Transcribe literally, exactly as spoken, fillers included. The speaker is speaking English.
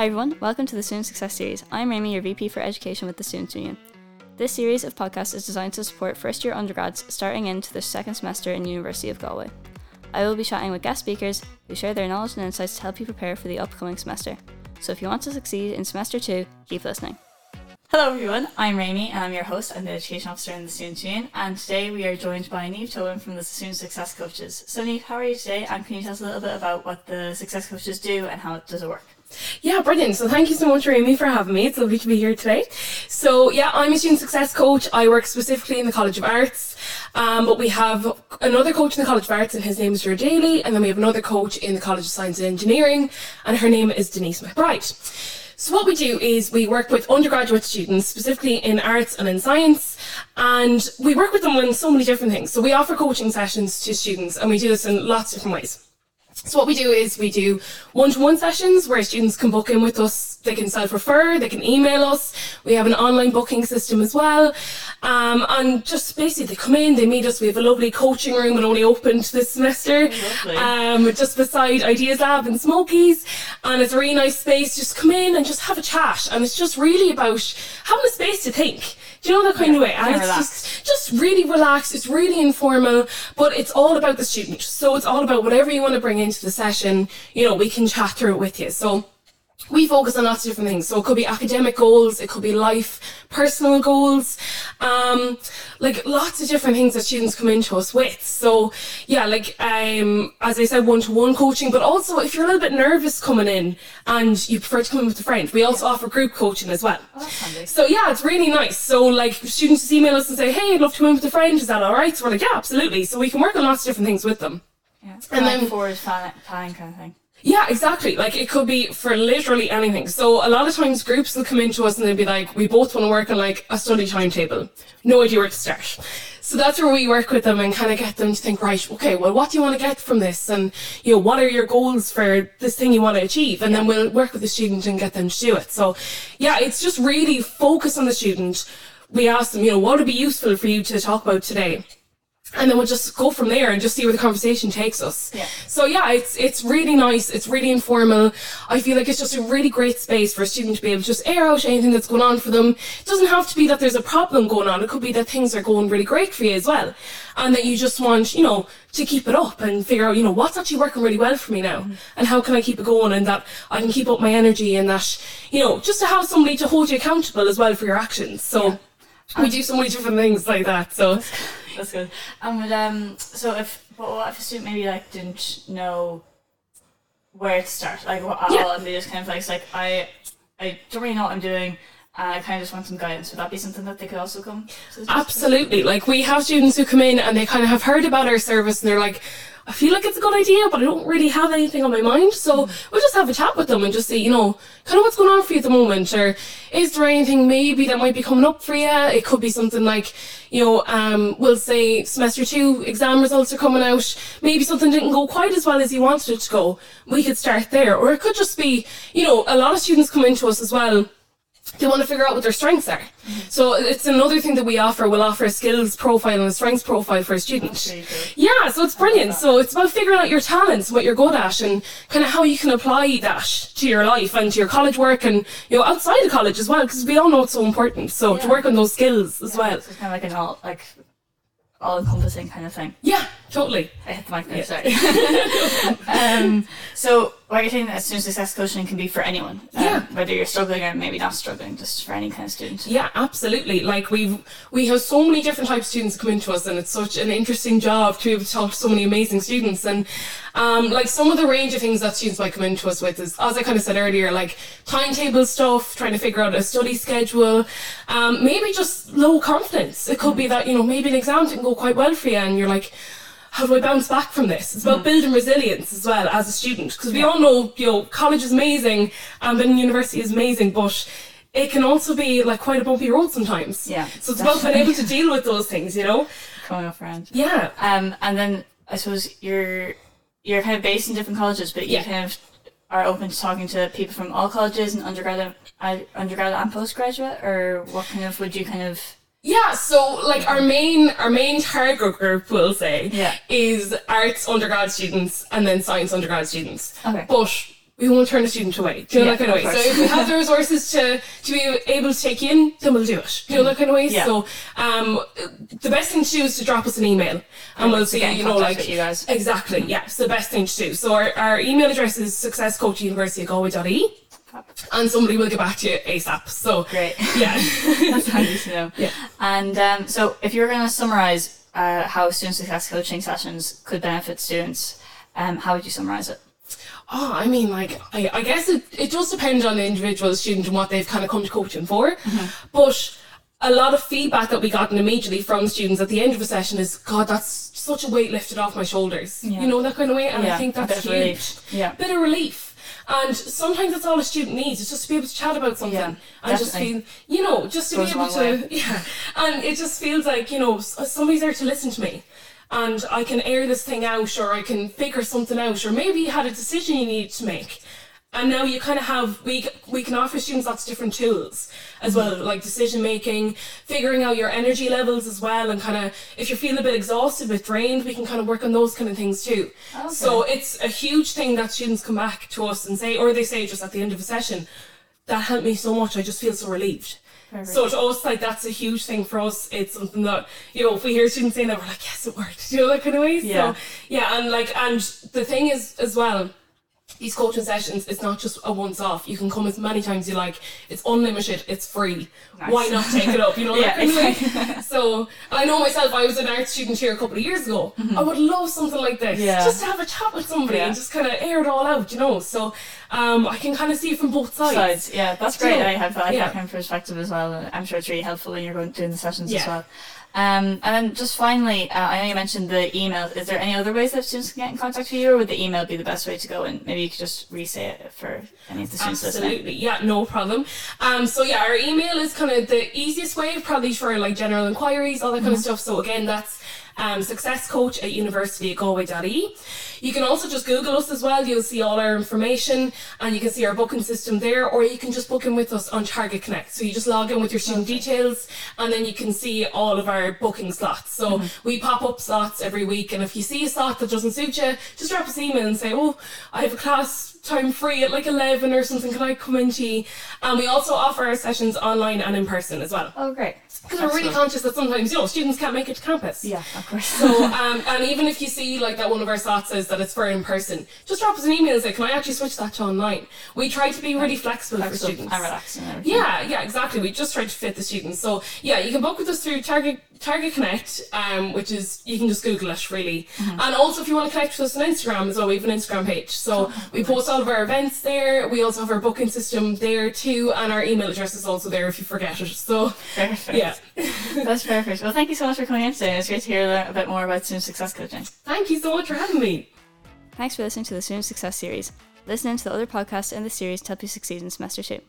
Hi everyone, welcome to the Student Success Series. I'm Amy, your V P for Education with the Students' Union. This series of podcasts is designed to support first year undergrads starting into their second semester in University of Galway. I will be chatting with guest speakers who share their knowledge and insights to help you prepare for the upcoming semester. So if you want to succeed in semester two, keep listening. Hello everyone, I'm Raimi and I'm your host and the Education Officer in the Students' Union, and today we are joined by Niamh Tobin from the Student Success Coaches. So Niamh, how are you today, and can you tell us a little bit about what the Success Coaches do and how does it work? Yeah, brilliant. So thank you so much, Raimi, for having me. It's lovely to be here today. So yeah, I'm a student success coach. I work specifically in the College of Arts, um, but we have another coach in the College of Arts and his name is Gerard Daly, and then we have another coach in the College of Science and Engineering and her name is Denise McBride. So what we do is we work with undergraduate students, specifically in arts and in science, and we work with them on so many different things. So we offer coaching sessions to students and we do this in lots of different ways. So what we do is we do one-to-one sessions where students can book in with us, they can self-refer, they can email us. We have an online booking system as well. Um, and just basically they come in, they meet us. We have a lovely coaching room that only opened this semester, um, just beside Ideas Lab and Smokies. And it's a really nice space. Just come in and just have a chat. And it's just really about having a space to think. Do you know that kind yeah, of way? And it's relaxed. just just really relaxed. It's really informal, but it's all about the student. So it's all about whatever you want to bring into the session, you know, we can chat through it with you. So we focus on lots of different things. So it could be academic goals, it could be life, personal goals, um, like lots of different things that students come into us with. So yeah, like um, as I said, one-to-one coaching, but also if you're a little bit nervous coming in and you prefer to come in with a friend, we also yeah. offer group coaching as well. Oh, that's handy. So yeah, it's really nice. So like students just email us and say, hey, I'd love to come in with a friend, is that all right? So we're like, yeah, absolutely. So we can work on lots of different things with them. Yeah, it's kind and then like forward planning kind of thing. Yeah, exactly. Like it could be for literally anything. So a lot of times groups will come into us and they'll be like, we both want to work on like a study timetable. No idea where to start. So that's where we work with them and kind of get them to think, right, okay, well, what do you want to get from this? And, you know, what are your goals for this thing you want to achieve? And yeah. then we'll work with the student and get them to do it. So yeah, it's just really focus on the student. We ask them, you know, what would be useful for you to talk about today? And then we'll just go from there and just see where the conversation takes us. Yeah. So yeah, it's it's really nice. It's really informal. I feel like it's just a really great space for a student to be able to just air out anything that's going on for them. It doesn't have to be that there's a problem going on. It could be that things are going really great for you as well. And that you just want, you know, to keep it up and figure out, you know, what's actually working really well for me now mm-hmm. and how can I keep it going and that I can keep up my energy and that, you know, just to have somebody to hold you accountable as well for your actions. So yeah. we do so many different things like that. So. That's good. And would, um, so if but what if a student maybe like didn't know where to start, like what at yeah. all, and they just kind of like, it's like I, I don't really know what I'm doing. Uh, I kind of just want some guidance. Would that be something that they could also come to? Absolutely. Like we have students who come in and they kind of have heard about our service and they're like, I feel like it's a good idea, but I don't really have anything on my mind. So mm-hmm. we'll just have a chat with them and just see, you know, kind of what's going on for you at the moment, or is there anything maybe that might be coming up for you? It could be something like, you know, um, we'll say semester two exam results are coming out. Maybe something didn't go quite as well as you wanted it to go. We could start there. Or it could just be, you know, a lot of students come into us as well. They want to figure out what their strengths are. Mm-hmm. So it's another thing that we offer. We'll offer a skills profile and a strengths profile for a student. Okay, yeah, so it's brilliant. So it's about figuring out your talents, what you're good at, and kind of how you can apply that to your life and to your college work and, you know, outside of college as well, because we all know it's so important. So yeah. to work on those skills as yeah, well. So it's kind of like an all, like, all-encompassing kind of thing. Yeah, totally. I hit the mic there, sorry. um, so, why are you saying that student success coaching can be for anyone? Um, yeah. Whether you're struggling or maybe not struggling, just for any kind of student. Yeah, absolutely. Like, we've, we have so many different types of students come into us, and it's such an interesting job to be able to talk to so many amazing students. And, um, like, some of the range of things that students might come into us with is, as I kind of said earlier, like, timetable stuff, trying to figure out a study schedule, um, maybe just low confidence. It could mm-hmm. be that, you know, maybe an exam didn't go quite well for you and you're like, how do I bounce back from this? It's about mm-hmm. building resilience as well as a student, because we yeah. all know, you know, college is amazing and then university is amazing, but it can also be like quite a bumpy road sometimes. Yeah. So it's about being able to deal with those things, you know? Coming off around. Yeah. Um, and then I suppose you're you're kind of based in different colleges, but you yeah. kind of are open to talking to people from all colleges and undergraduate, undergraduate and postgraduate, or what kind of would you kind of... Yeah, so like our main our main target group, we'll say, yeah. is arts undergrad students and then science undergrad students. Okay. But we won't turn a student away. Do you know yeah, that kind of way? So if we have the resources to, to be able to take you in, then we'll do it. Do you know that kind of way? Yeah. So um, the best thing to do is to drop us an email and, and we'll see, you know, like, you guys. Exactly, yeah, it's the best thing to do. So our, our email address is successcoach at university of galway dot I E. And somebody will get back to you ASAP. So great. Yeah. That's handy to know. Yeah. And um, so if you're going to summarise uh, how student success coaching sessions could benefit students, um, how would you summarise it? Oh, I mean, like, I, I guess it, it does depend on the individual student and what they've kind of come to coaching for. Mm-hmm. But a lot of feedback that we got immediately from students at the end of a session is, God, that's such a weight lifted off my shoulders. Yeah. You know, that kind of way. And yeah, I think that's huge. Relief. Yeah. Bit of relief. And sometimes that's all a student needs, is just to be able to chat about something, yeah, and definitely. just feel, you know, just to Goes be able to, way. yeah. And it just feels like, you know, somebody's there to listen to me, and I can air this thing out, or I can figure something out, or maybe you had a decision you needed to make, and now you kind of have, we we can offer students lots of different tools as well, like decision making, figuring out your energy levels as well, and kind of, if you're feeling a bit exhausted, a bit drained, we can kind of work on those kind of things too. Okay. So it's a huge thing that students come back to us and say, or they say just at the end of a session, that helped me so much, I just feel so relieved. Perfect. So to us, like, that's a huge thing for us. It's something that, you know, if we hear students saying that, we're like, yes, it worked, you know, that kind of way. Yeah. So, yeah, and like, and the thing is as well, these coaching sessions, it's not just a once off. You can come as many times as you like. It's unlimited. It's free. Nice. Why not take it up? You know, yeah, like, anyway. So I know myself, I was an art student here a couple of years ago. Mm-hmm. I would love something like this. Yeah. Just to have a chat with somebody, yeah, and just kind of air it all out, you know. So um, I can kind of see from both sides. sides. Yeah, that's great. You know, I have that, yeah, kind of perspective as well. And I'm sure it's really helpful when you're going doing the sessions, yeah, as well. Um, and then just finally, uh, I know you mentioned the email. Is there any other ways that students can get in contact with you, or would the email be the best way to go? And maybe you could just re-say it for any of the students listening. Absolutely, yeah, no problem. Um, so yeah, our email is kind of the easiest way, probably for like general inquiries, all that kind, mm-hmm, of stuff. So again, that's um, successcoach at university of galway dot I E. You can also just Google us as well. You'll see all our information, and you can see our booking system there, or you can just book in with us on Target Connect. So you just log in with your student details, and then you can see all of our booking slots. So, mm-hmm, we pop up slots every week, and if you see a slot that doesn't suit you, just drop us an email and say, oh, I have a class time free at like eleven or something, can I come in to you? And we also offer our sessions online and in person as well. Oh, great. Because we're really conscious that sometimes, you know, students can't make it to campus. Yeah, of course. So, um, and even if you see like that one of our slots says that it's for in person, just drop us an email and say, can I actually switch that to online? We try to be really flexible, flexible for students. And relaxing and everything. Yeah, yeah, exactly. We just try to fit the students. So yeah, you can book with us through Target Target Connect, um, which is, you can just Google it really. Mm-hmm. And also if you want to connect with us on Instagram as well, we have an Instagram page. So we post all of our events there. We also have our booking system there too, and our email address is also there if you forget it. So perfect. Yeah. That's perfect. Well, thank you so much for coming in today. It's great to hear a bit more about student success coaching. Thank you so much for having me. Thanks for listening to the Student Success Series. Listen in to the other podcasts in the series to help you succeed in semester two.